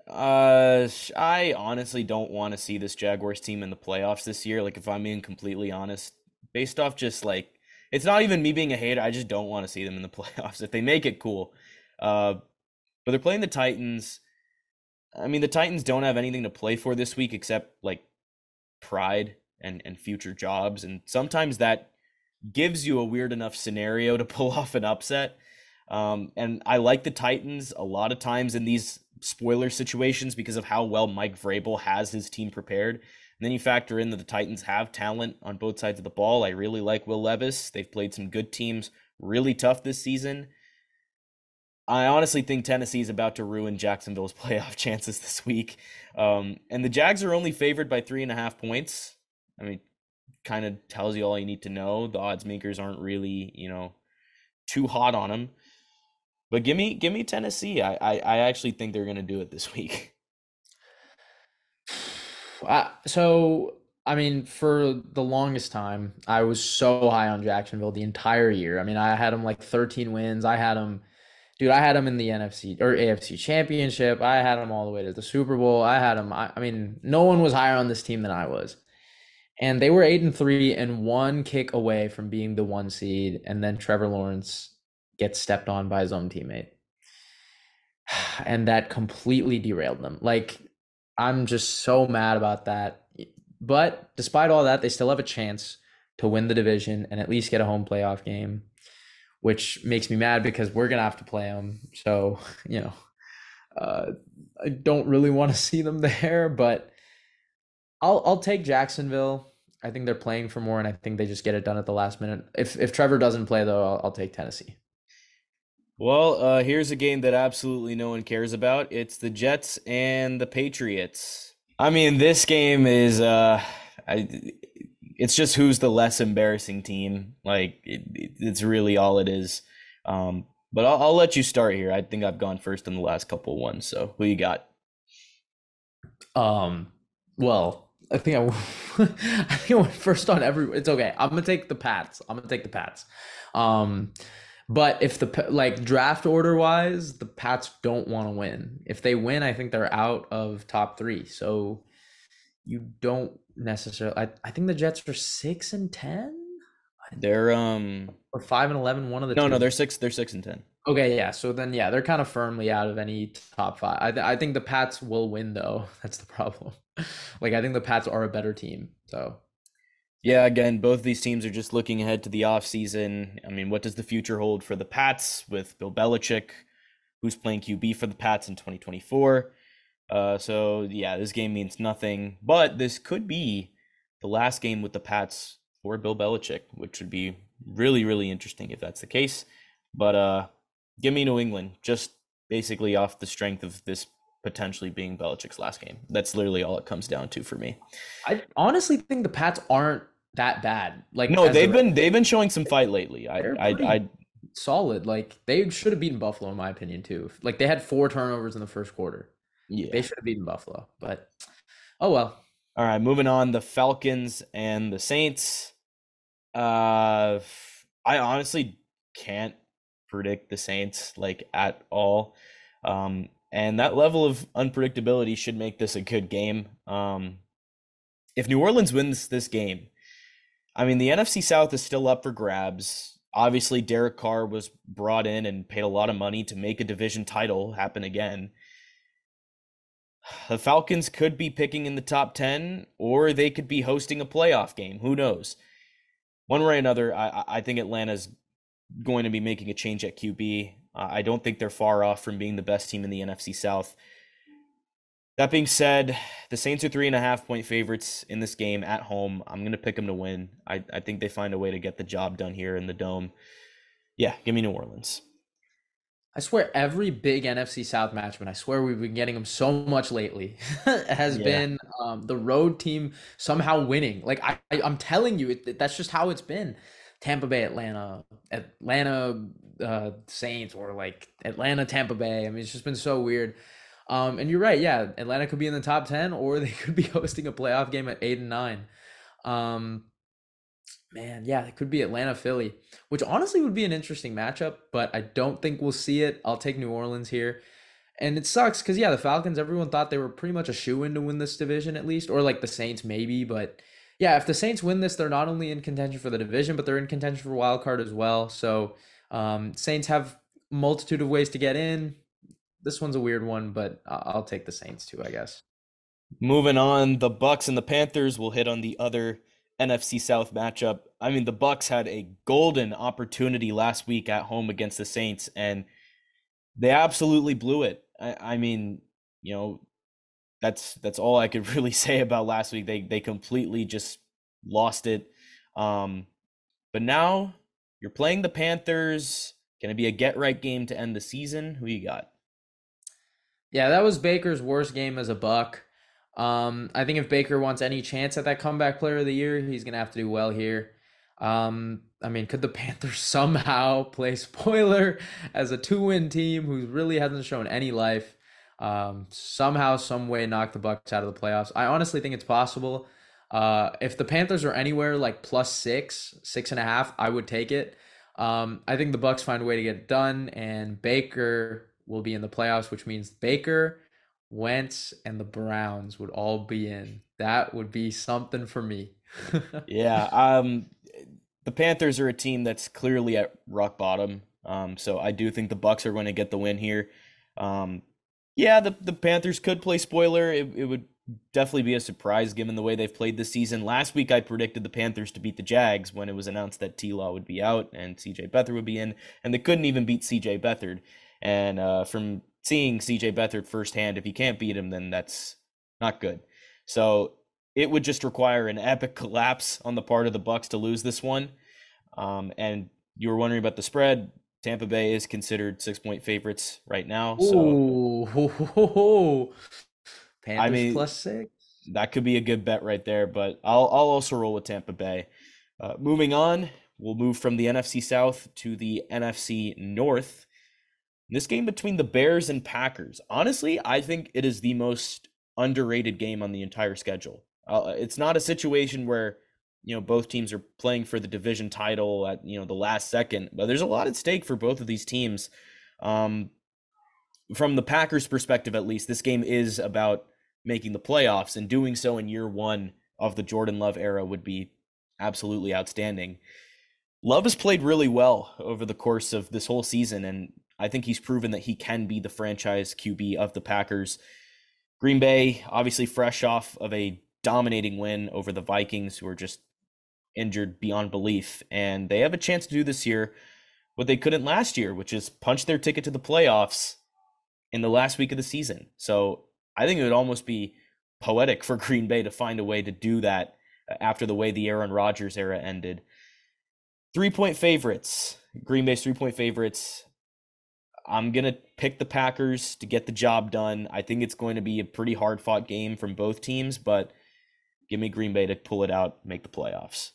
Uh, I honestly don't want to see this Jaguars team in the playoffs this year. Like, if I'm being completely honest, based off just like, it's not even me being a hater. I just don't want to see them in the playoffs. If they make it, cool. Uh, but they're playing the Titans. I mean, the Titans don't have anything to play for this week except like pride and, and future jobs. And sometimes that gives you a weird enough scenario to pull off an upset. Um, and I like the Titans a lot of times in these spoiler situations because of how well Mike Vrabel has his team prepared. And then you factor in that the Titans have talent on both sides of the ball. I really like Will Levis. They've played some good teams really tough this season. I honestly think Tennessee is about to ruin Jacksonville's playoff chances this week. Um, and the Jags are only favored by three and a half points. I mean, kind of tells you all you need to know. The odds makers aren't really, you know, too hot on them. But give me give me Tennessee. I, I, I actually think they're going to do it this week. Uh, so, I mean, for the longest time, I was so high on Jacksonville the entire year. I mean, I had them like thirteen wins. I had them, dude, I had them in the N F C or A F C championship. I had them all the way to the Super Bowl. I had them. I, I mean, no one was higher on this team than I was. And they were eight and three and one kick away from being the one seed. And then Trevor Lawrence gets stepped on by his own teammate. And that completely derailed them. Like, I'm just so mad about that. But despite all that, they still have a chance to win the division and at least get a home playoff game. which makes me mad because we're going to have to play them. So, you know, uh, I don't really want to see them there, but I'll I'll take Jacksonville. I think they're playing for more, and I think they just get it done at the last minute. If if Trevor doesn't play, though, I'll, I'll take Tennessee. Well, uh, here's a game that absolutely no one cares about. It's the Jets and the Patriots. I mean, this game is uh, I, it's just who's the less embarrassing team. Like, it, it, it's really all it is. Um, but I'll, I'll let you start here. I think I've gone first in the last couple ones. So who you got? Um. Well, I think I, I think I went first on every. It's okay. I'm gonna take the Pats. I'm gonna take the Pats. Um. But if the, like, draft order wise, the Pats don't want to win. If they win, I think they're out of top three. So you don't necessarily, I, I think the Jets are six and ten. They're um or five and eleven. One of the no, two. no, they're six. They're six and ten. Okay, yeah. So then, yeah, they're kind of firmly out of any top five. I th- I think the Pats will win though. That's the problem. Like, I think the Pats are a better team. So. Yeah, again, both these teams are just looking ahead to the offseason. I mean, what does the future hold for the Pats with Bill Belichick, who's playing Q B for the Pats in twenty twenty-four? Uh, so, yeah, this game means nothing. But this could be the last game with the Pats for Bill Belichick, which would be really, really interesting if that's the case. But uh, give me New England, just basically off the strength of this potentially being Belichick's last game. That's literally all it comes down to for me. I honestly think the Pats aren't that bad. Like, no, they've been they've been showing some fight lately. I I, I solid. Like, they should have beaten Buffalo in my opinion too. Like, they had four turnovers in the first quarter. Yeah, they should have beaten Buffalo, but oh well. All right, moving on. The Falcons and the Saints. Uh, I honestly can't predict the Saints like at all. Um, and that level of unpredictability should make this a good game. Um, if New Orleans wins this game, I mean, the N F C South is still up for grabs. Obviously, Derek Carr was brought in and paid a lot of money to make a division title happen again. The Falcons could be picking in the top ten, or they could be hosting a playoff game. Who knows? One way or another, I, I think Atlanta's going to be making a change at Q B. Uh, I don't think they're far off from being the best team in the N F C South. That being said, the Saints are three and a half point favorites in this game at home. I'm going to pick them to win. I, I think they find a way to get the job done here in the dome. Yeah, give me New Orleans. I swear every big N F C South matchup, and I swear we've been getting them so much lately, has yeah. been um, the road team somehow winning. Like, I, I, I'm telling you, it, that's just how it's been. Tampa Bay, Atlanta, Atlanta uh, Saints, or like Atlanta, Tampa Bay. I mean, it's just been so weird. Um, and you're right. Yeah, Atlanta could be in the top ten, or they could be hosting a playoff game at eight and nine. Um, man, yeah, it could be Atlanta, Philly, which honestly would be an interesting matchup, but I don't think we'll see it. I'll take New Orleans here. And it sucks because, yeah, the Falcons, everyone thought they were pretty much a shoo-in to win this division at least, or like the Saints maybe, but... Yeah, if the Saints win this, they're not only in contention for the division, but they're in contention for wild card as well. So um, Saints have a multitude of ways to get in. This one's a weird one, but I'll take the Saints too, I guess. Moving on, the Bucs and the Panthers will hit on the other N F C South matchup. I mean, the Bucs had a golden opportunity last week at home against the Saints, and they absolutely blew it. I, I mean, you know, That's that's all I could really say about last week. They they completely just lost it. Um, but now you're playing the Panthers. Going to be a get-right game to end the season. Who you got? Yeah, that was Baker's worst game as a Buck. Um, I think if Baker wants any chance at that comeback player of the year, he's going to have to do well here. Um, I mean, could the Panthers somehow play spoiler as a two-win team who really hasn't shown any life? Um, somehow, some way, knock the Bucs out of the playoffs. I honestly think it's possible. Uh, if the Panthers are anywhere like plus six, six and a half, I would take it. Um, I think the Bucs find a way to get it done, and Baker will be in the playoffs, which means Baker, Wentz, and the Browns would all be in. That would be something for me. yeah. Um, the Panthers are a team that's clearly at rock bottom. Um, so I do think the Bucs are going to get the win here. Um, Yeah, the, the Panthers could play spoiler. It, it would definitely be a surprise given the way they've played this season. Last week, I predicted the Panthers to beat the Jags when it was announced that T-Law would be out and C J. Beathard would be in, and they couldn't even beat C J. Beathard. And uh, from seeing C J. Beathard firsthand, if you can't beat him, then that's not good. So it would just require an epic collapse on the part of the Bucs to lose this one. Um, and you were wondering about the spread. Tampa Bay is considered six-point favorites right now. So Ooh. Panthers I mean, plus six. That could be a good bet right there, but I'll I'll also roll with Tampa Bay. Uh, moving on, we'll move from the N F C South to the N F C North. This game between the Bears and Packers, honestly, I think it is the most underrated game on the entire schedule. Uh, it's not a situation where, you know, both teams are playing for the division title at, you know, the last second, but there's a lot at stake for both of these teams. Um, from the Packers' perspective, at least, this game is about making the playoffs, and doing so in year one of the Jordan Love era would be absolutely outstanding. Love has played really well over the course of this whole season, and I think he's proven that he can be the franchise Q B of the Packers. Green Bay, obviously fresh off of a dominating win over the Vikings, who are just injured beyond belief, and they have a chance to do this year what they couldn't last year, which is punch their ticket to the playoffs in the last week of the season. So I think it would almost be poetic for Green Bay to find a way to do that after the way the Aaron Rodgers era ended. Three-point favorites. Green Bay's three-point favorites. I'm going to pick the Packers to get the job done. I think it's going to be a pretty hard-fought game from both teams, but give me Green Bay to pull it out, make the playoffs.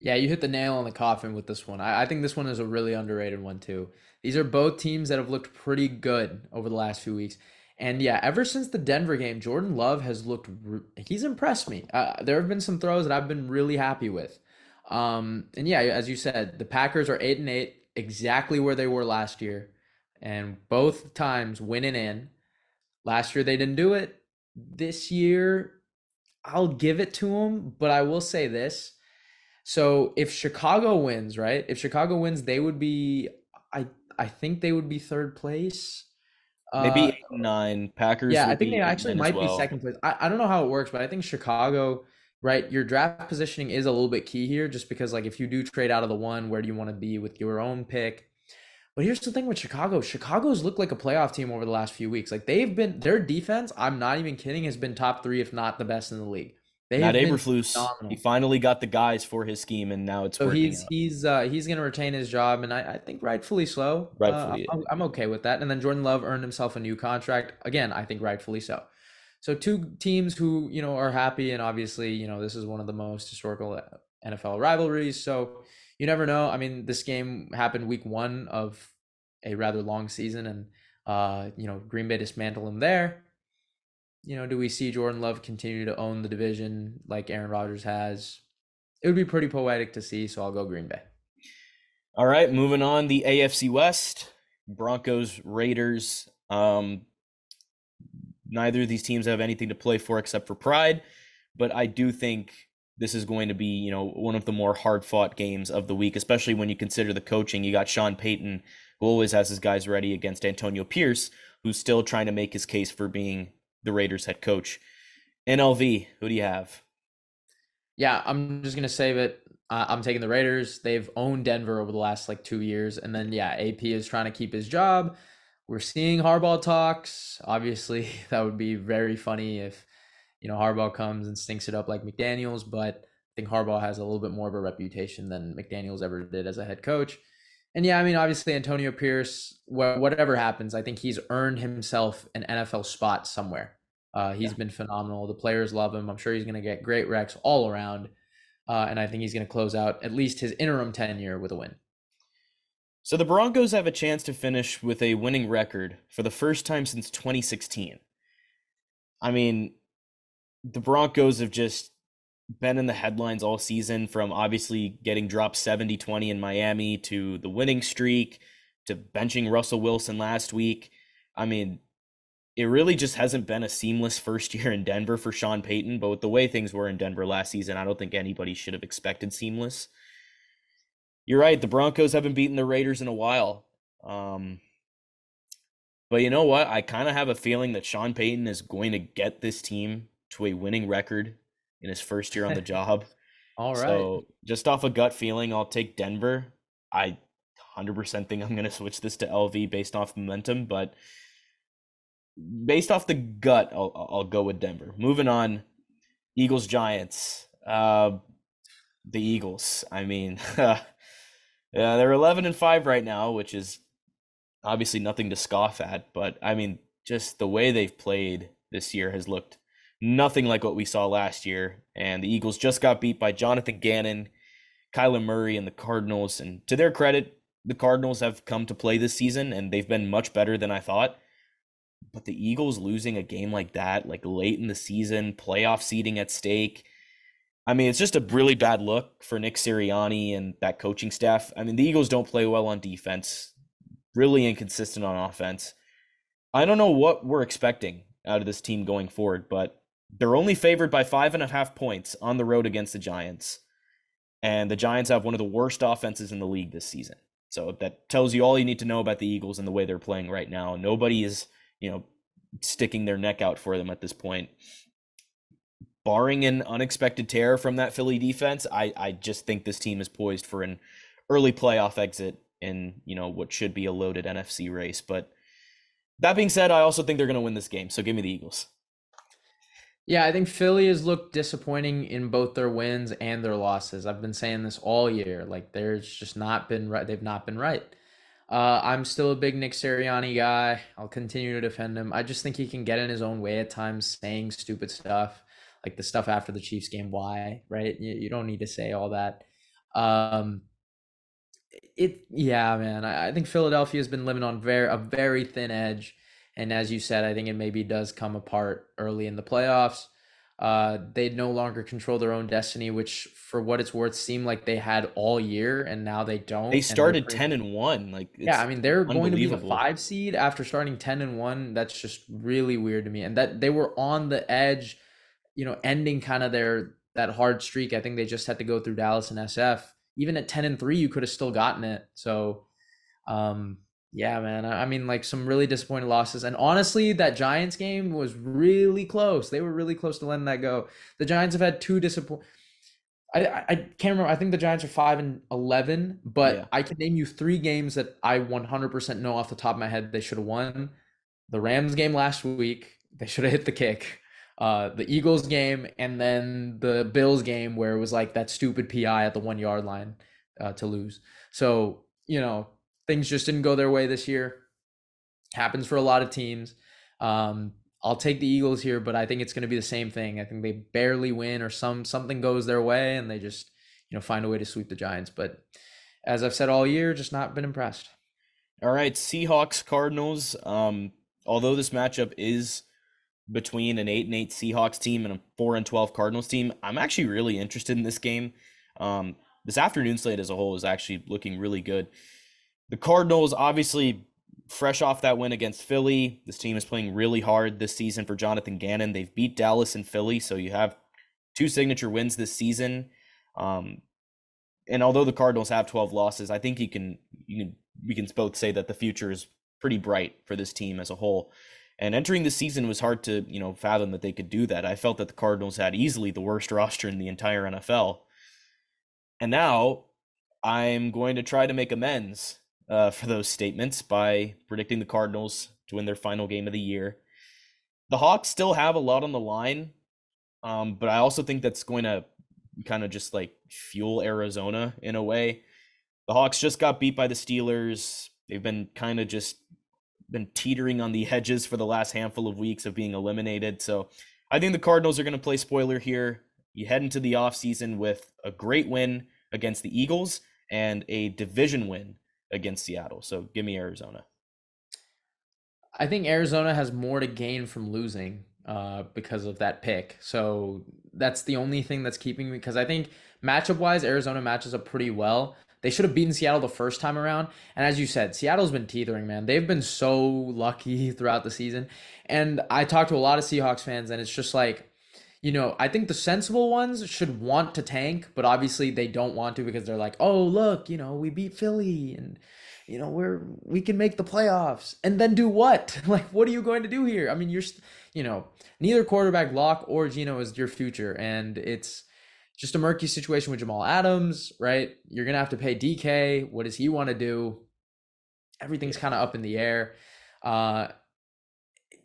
Yeah, you hit the nail on the coffin with this one. I, I think this one is a really underrated one, too. These are both teams that have looked pretty good over the last few weeks. And yeah, ever since the Denver game, Jordan Love has looked, he's impressed me. Uh, there have been some throws that I've been really happy with. Um, and yeah, as you said, the Packers are eight and eight, exactly where they were last year. And both times winning in. Last year, they didn't do it. This year, I'll give it to them, but I will say this. So if Chicago wins, right? If Chicago wins, they would be, I, I think they would be third place. Maybe eight, nine. Packers. Yeah, I think they actually might be second place. I, I don't know how it works, but I think Chicago, right, your draft positioning is a little bit key here, just because, like, if you do trade out of the one, where do you want to be with your own pick? But here's the thing with Chicago. Chicago's looked like a playoff team over the last few weeks. Like, they've been, their defense, I'm not even kidding, has been top three, if not the best in the league. They Matt Eberflus, he finally got the guys for his scheme, and now it's so working he's out. he's uh, he's going to retain his job, and I, I think rightfully so. Rightfully, uh, I'm, I'm okay with that. And then Jordan Love earned himself a new contract again. I think rightfully so. So two teams who, you know, are happy, and obviously, you know, this is one of the most historical N F L rivalries. So you never know. I mean, this game happened week one of a rather long season, and uh, you know, Green Bay dismantled him there. You know, do we see Jordan Love continue to own the division like Aaron Rodgers has? It would be pretty poetic to see, so I'll go Green Bay. All right, moving on, the A F C West, Broncos, Raiders. Um, neither of these teams have anything to play for except for pride, but I do think this is going to be, you know, one of the more hard-fought games of the week, especially when you consider the coaching. You got Sean Payton, who always has his guys ready, against Antonio Pierce, who's still trying to make his case for being the Raiders head coach. N L V, who do you have? Yeah, I'm just going to save it. Uh, I'm taking the Raiders. They've owned Denver over the last like two years. And then, yeah, A P is trying to keep his job. We're seeing Harbaugh talks. Obviously, that would be very funny if, you know, Harbaugh comes and stinks it up like McDaniels. But I think Harbaugh has a little bit more of a reputation than McDaniels ever did as a head coach. And yeah, I mean, obviously, Antonio Pierce, whatever happens, I think he's earned himself an N F L spot somewhere. Uh, he's yeah. been phenomenal. The players love him. I'm sure he's going to get great recs all around. Uh, and I think he's going to close out at least his interim tenure with a win. So the Broncos have a chance to finish with a winning record for the first time since twenty sixteen. I mean, the Broncos have just been in the headlines all season, from obviously getting dropped seventy twenty in Miami to the winning streak to benching Russell Wilson last week. I mean, it really just hasn't been a seamless first year in Denver for Sean Payton, but with the way things were in Denver last season, I don't think anybody should have expected seamless. You're right, the Broncos haven't beaten the Raiders in a while. Um, But you know what? I kind of have a feeling that Sean Payton is going to get this team to a winning record in his first year on the job. All right. So just off a gut feeling, I'll take Denver. I one hundred percent think I'm going to switch this to L V based off momentum, but based off the gut, I'll I'll go with Denver. Moving on, Eagles Giants. Uh, the Eagles. I mean, yeah, they're eleven and five right now, which is obviously nothing to scoff at. But I mean, just the way they've played this year has looked nothing like what we saw last year. And the Eagles just got beat by Jonathan Gannon, Kyler Murray, and the Cardinals. And to their credit, the Cardinals have come to play this season, and they've been much better than I thought. But the Eagles losing a game like that, like late in the season, playoff seeding at stake. I mean, it's just a really bad look for Nick Sirianni and that coaching staff. I mean, the Eagles don't play well on defense, really inconsistent on offense. I don't know what we're expecting out of this team going forward, but they're only favored by five and a half points on the road against the Giants. And the Giants have one of the worst offenses in the league this season. So that tells you all you need to know about the Eagles and the way they're playing right now. Nobody is, you know, sticking their neck out for them at this point. Barring an unexpected tear from that Philly defense, I, I just think this team is poised for an early playoff exit in, you know, what should be a loaded N F C race. But that being said, I also think they're going to win this game. So give me the Eagles. Yeah, I think Philly has looked disappointing in both their wins and their losses. I've been saying this all year. Like, there's just not been right. They've not been right. Uh, I'm still a big Nick Sirianni guy. I'll continue to defend him. I just think he can get in his own way at times, saying stupid stuff, like the stuff after the Chiefs game. Why, right? You, you don't need to say all that. Um, it, yeah, man. I, I think Philadelphia has been living on very a very thin edge. And as you said, I think it maybe does come apart early in the playoffs. Uh, they no longer control their own destiny, which for what it's worth seemed like they had all year, and now they don't. They started ten and one. Like, it's yeah, I mean, they're going to be the five seed after starting ten and one. That's just really weird to me. And that they were on the edge, you know, ending kind of their that hard streak. I think they just had to go through Dallas and S F. Even at ten and three, you could have still gotten it. So, um, yeah, man. I mean, like, some really disappointing losses. And honestly, that Giants game was really close. They were really close to letting that go. The Giants have had two disappoint. I, I I can't remember. I think the Giants are five and eleven, but yeah. I can name you three games that I one hundred percent know off the top of my head they should have won. The Rams game last week, they should have hit the kick. Uh, the Eagles game, and then the Bills game where it was like that stupid P I at the one yard line uh, to lose. So, you know, things just didn't go their way this year. Happens for a lot of teams. Um, I'll take the Eagles here, but I think it's going to be the same thing. I think they barely win, or some something goes their way, and they just, you know, find a way to sweep the Giants. But as I've said all year, just not been impressed. All right, Seahawks Cardinals. Um, although this matchup is between an eight and eight Seahawks team and a four and twelve Cardinals team, I'm actually really interested in this game. Um, this afternoon slate as a whole is actually looking really good. The Cardinals, obviously, fresh off that win against Philly. This team is playing really hard this season for Jonathan Gannon. They've beat Dallas and Philly, so you have two signature wins this season. Um, and although the Cardinals have twelve losses, I think you can, you can, we can both say that the future is pretty bright for this team as a whole. And entering the season was hard to, you know, fathom that they could do that. I felt that the Cardinals had easily the worst roster in the entire N F L. And now I'm going to try to make amends Uh, for those statements by predicting the Cardinals to win their final game of the year. The Hawks still have a lot on the line, um, but I also think that's going to kind of just like fuel Arizona in a way. The Hawks just got beat by the Steelers. They've been kind of just been teetering on the edges for the last handful of weeks of being eliminated. So I think the Cardinals are going to play spoiler here. You head into the offseason with a great win against the Eagles and a division win against Seattle. So give me Arizona. I think Arizona has more to gain from losing uh, because of that pick. So that's the only thing that's keeping me, because I think matchup wise, Arizona matches up pretty well. They should have beaten Seattle the first time around. And as you said, Seattle's been teetering, man. They've been so lucky throughout the season. And I talked to a lot of Seahawks fans, and it's just like, you know, I think the sensible ones should want to tank, but obviously they don't want to because they're like, oh, look, you know, we beat Philly and, you know, we're, we can make the playoffs, and then do what? Like, what are you going to do here? I mean, you're, you know, neither quarterback Locke or Geno is your future. And it's just a murky situation with Jamal Adams, right? You're going to have to pay D K. What does he want to do? Everything's kind of up in the air. Uh,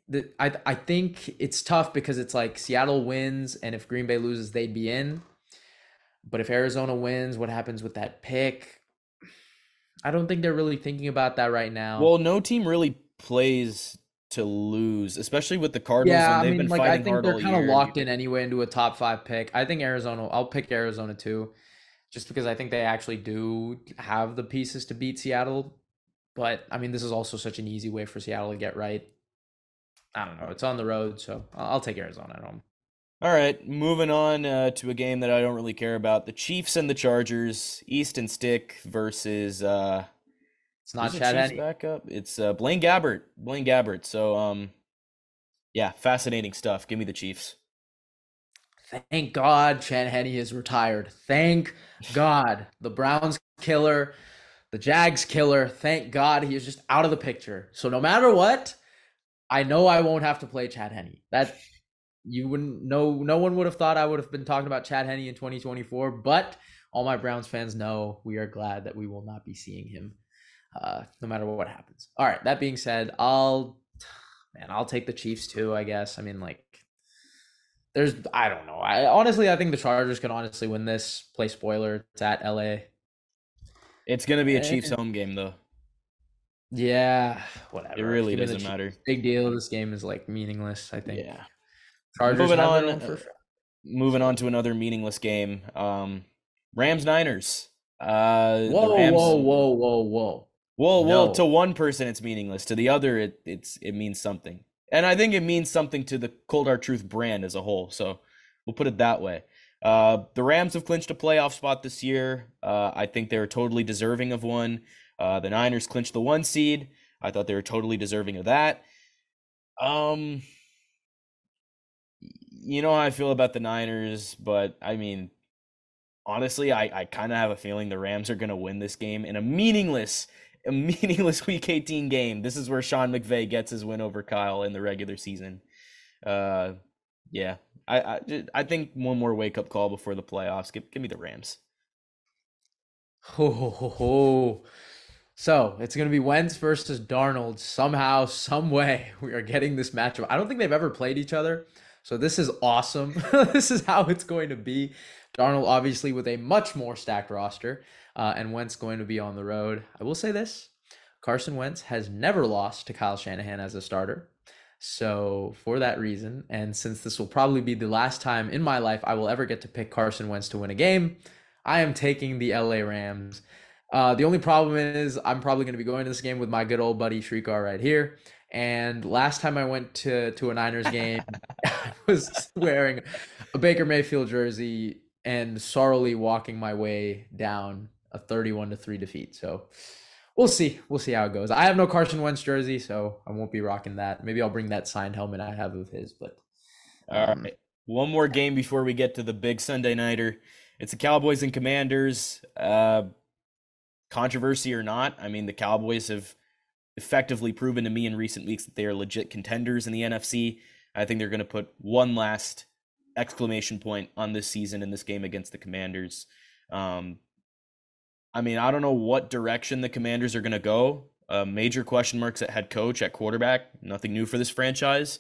the, I, I think it's tough because it's like Seattle wins, and if Green Bay loses, they'd be in. But if Arizona wins, what happens with that pick? I don't think they're really thinking about that right now. Well, no team really plays to lose, especially with the Cardinals. Yeah, and they've I mean, been like, fighting I think they're kind of locked in anyway into a top five pick. I think Arizona, I'll pick Arizona too, just because I think they actually do have the pieces to beat Seattle. But, I mean, this is also such an easy way for Seattle to get right. I don't know. It's on the road, so I'll take Arizona at home. All right, moving on uh, to a game that I don't really care about. The Chiefs and the Chargers, East and Stick versus... Uh, it's not Chad Henne. Back up? It's uh, Blaine Gabbert. Blaine Gabbert. So, um, yeah, fascinating stuff. Give me the Chiefs. Thank God Chad Henne is retired. Thank God. The Browns killer, the Jags killer. Thank God he is just out of the picture. So no matter what, I know I won't have to play Chad Henne. That's... You wouldn't know, no one would have thought I would have been talking about Chad Henne in twenty twenty-four, but all my Browns fans know we are glad that we will not be seeing him uh, no matter what happens. All right. That being said, I'll, man, I'll take the Chiefs too, I guess. I mean, like there's, I don't know. I honestly, I think the Chargers can honestly win this. Play spoiler. It's at L A. It's going to be a Chiefs home game though. Yeah. Whatever. It really doesn't matter. Big deal. This game is like meaningless, I think. Yeah. Chargers moving on, for... moving on to another meaningless game. Um, Rams Niners. Uh, whoa, Rams... whoa, whoa, whoa, whoa, whoa, whoa! No. To one person, it's meaningless. To the other, it it's it means something, and I think it means something to the Cold Hard Truth brand as a whole. So we'll put it that way. Uh, the Rams have clinched a playoff spot this year. Uh, I think they were totally deserving of one. Uh, the Niners clinched the one seed. I thought they were totally deserving of that. Um. You know how I feel about the Niners, but, I mean, honestly, I, I kind of have a feeling the Rams are going to win this game in a meaningless, a meaningless Week eighteen game. This is where Sean McVay gets his win over Kyle in the regular season. Uh, yeah, I, I, I think one more wake-up call before the playoffs. Give, give me the Rams. Ho, ho, ho, ho. So, it's going to be Wentz versus Darnold. Somehow, some way, we are getting this matchup. I don't think they've ever played each other. So this is awesome. This is how it's going to be. Darnold, obviously, with a much more stacked roster, uh, and Wentz going to be on the road. I will say this. Carson Wentz has never lost to Kyle Shanahan as a starter. So for that reason, and since this will probably be the last time in my life I will ever get to pick Carson Wentz to win a game, I am taking the L A Rams. Uh, the only problem is I'm probably going to be going to this game with my good old buddy Srikar right here. And last time I went to, to a Niners game, I was wearing a Baker Mayfield jersey and sorrowly walking my way down a thirty-one to three defeat. So we'll see. We'll see how it goes. I have no Carson Wentz jersey, so I won't be rocking that. Maybe I'll bring that signed helmet I have of his. But um, all right. One more game before we get to the big Sunday nighter. It's the Cowboys and Commanders. Uh, controversy or not, I mean, the Cowboys have effectively proven to me in recent weeks that they are legit contenders in the N F C. I think they're going to put one last exclamation point on this season in this game against the Commanders. Um, I mean, I don't know what direction the Commanders are going to go. Uh, major question marks at head coach, at quarterback. Nothing new for this franchise.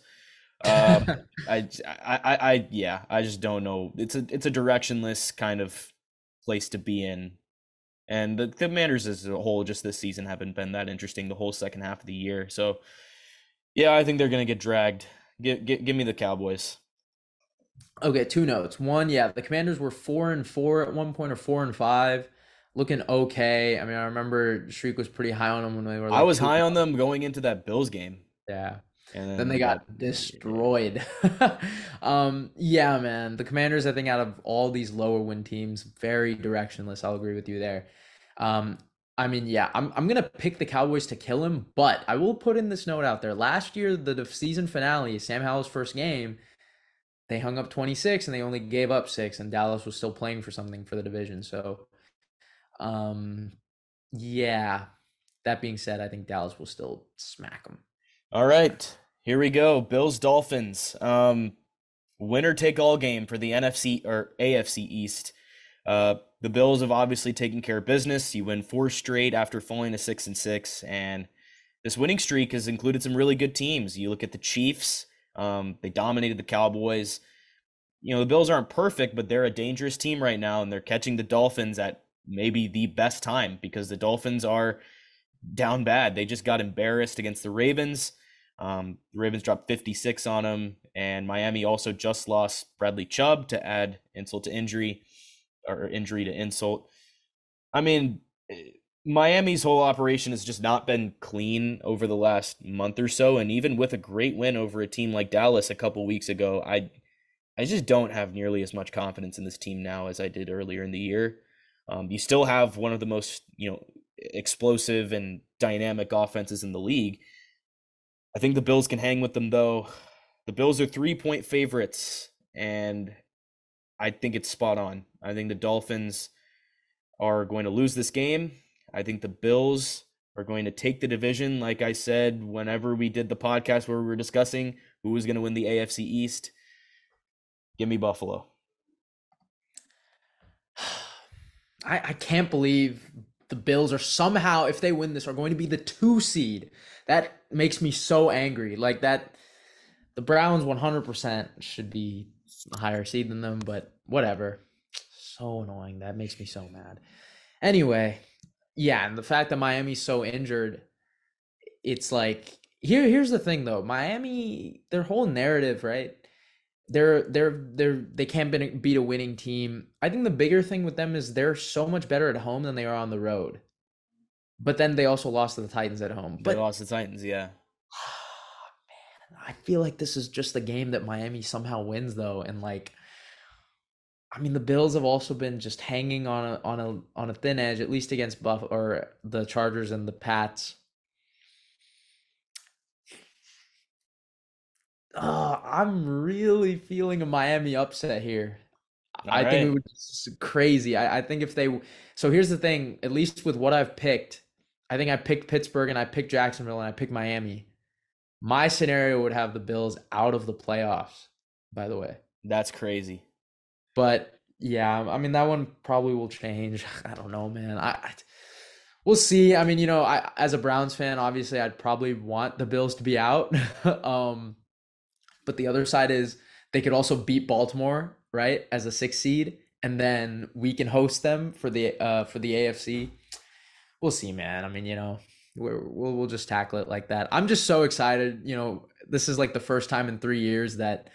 Um, I, I, I, I, yeah, I just don't know. It's a, it's a directionless kind of place to be in. And the Commanders as a whole, just this season, haven't been that interesting the whole second half of the year. So, yeah, I think they're going to get dragged. Give, give, give me the Cowboys. Okay, two notes. One, yeah, the Commanders were four and four at one point, or four and five, looking okay. I mean, I remember Shriek was pretty high on them when they were. Like I was high on them going into that Bills game. Yeah. And then, then they got, got destroyed. um, yeah, man. The Commanders, I think, out of all these lower win teams, very directionless. I'll agree with you there. Um, I mean, yeah, I'm I'm going to pick the Cowboys to kill him, but I will put in this note out there. Last year, the, the season finale, Sam Howell's first game, they hung up twenty-six and they only gave up six, and Dallas was still playing for something for the division. So, um, yeah. that being said, I think Dallas will still smack them. All right, here we go. Bills Dolphins. Um, winner take all game for the N F C or A F C East. Uh, the Bills have obviously taken care of business. You win four straight after falling to six and six, and this winning streak has included some really good teams. You look at the Chiefs. Um, they dominated the Cowboys. You know, the Bills aren't perfect, but they're a dangerous team right now, and they're catching the Dolphins at maybe the best time because the Dolphins are down bad. They just got embarrassed against the Ravens. Um, the Ravens dropped fifty-six on them, and Miami also just lost Bradley Chubb to add insult to injury, or injury to insult. I mean, Miami's whole operation has just not been clean over the last month or so, and even with a great win over a team like Dallas a couple weeks ago, I I just don't have nearly as much confidence in this team now as I did earlier in the year. Um, you still have one of the most, you know, explosive and dynamic offenses in the league. I think the Bills can hang with them, though. The Bills are three-point favorites, and I think it's spot on. I think the Dolphins are going to lose this game. I think the Bills are going to take the division, like I said, whenever we did the podcast where we were discussing who was going to win the A F C East. Give me Buffalo. I, I can't believe the Bills are somehow, if they win this, are going to be the two seed. That makes me so angry. Like that, the Browns one hundred percent should be a higher seed than them, but whatever. So annoying. That makes me so mad. Anyway, yeah, and the fact that Miami's so injured, it's like, here. here's the thing though. Miami, their whole narrative, right? They're they're they're they can't beat a winning team. I think the bigger thing with them is they're so much better at home than they are on the road. But then they also lost to the Titans at home. But, they lost to the Titans, yeah. Oh, man, I feel like this is just the game that Miami somehow wins, though. And like, I mean, the Bills have also been just hanging on a on a on a thin edge, at least against Buff or the Chargers and the Pats. Uh, I'm really feeling a Miami upset here. All I right. think it would be crazy. I, I think if they so here's the thing, at least with what I've picked, I think I picked Pittsburgh and I picked Jacksonville and I picked Miami. My scenario would have the Bills out of the playoffs, by the way. That's crazy. But yeah, I mean that one probably will change. I don't know, man. I, I We'll see. I mean, you know, I as a Browns fan, obviously I'd probably want the Bills to be out. um But the other side is they could also beat Baltimore, right, as a six seed, and then we can host them for the uh for the A F C. We'll see, man. I mean, you know, we're, we'll we'll just tackle it like that. I'm just so excited. You know, this is like the first time in three years that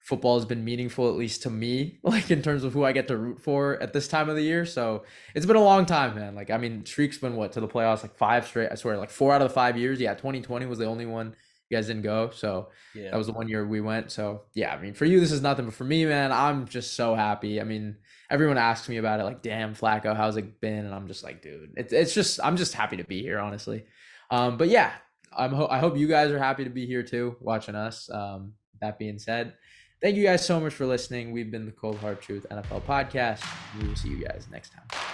football has been meaningful, at least to me, like in terms of who I get to root for at this time of the year. So it's been a long time, man. Like, I mean, Shrek's been what to the playoffs like five straight. I swear, like four out of the five years. Yeah, twenty twenty was the only one. You guys didn't go, so yeah. That was the one year we went. So yeah, I mean, for you this is nothing, but for me, man, I'm just so happy. I mean, everyone asks me about it, like, damn, Flacco, how's it been? And I'm just like, dude, it's it's just I'm just happy to be here, honestly. Um, but yeah, I'm ho- I hope you guys are happy to be here too, watching us. Um, that being said, thank you guys so much for listening. We've been the Cold Hard Truth N F L Podcast. We will see you guys next time.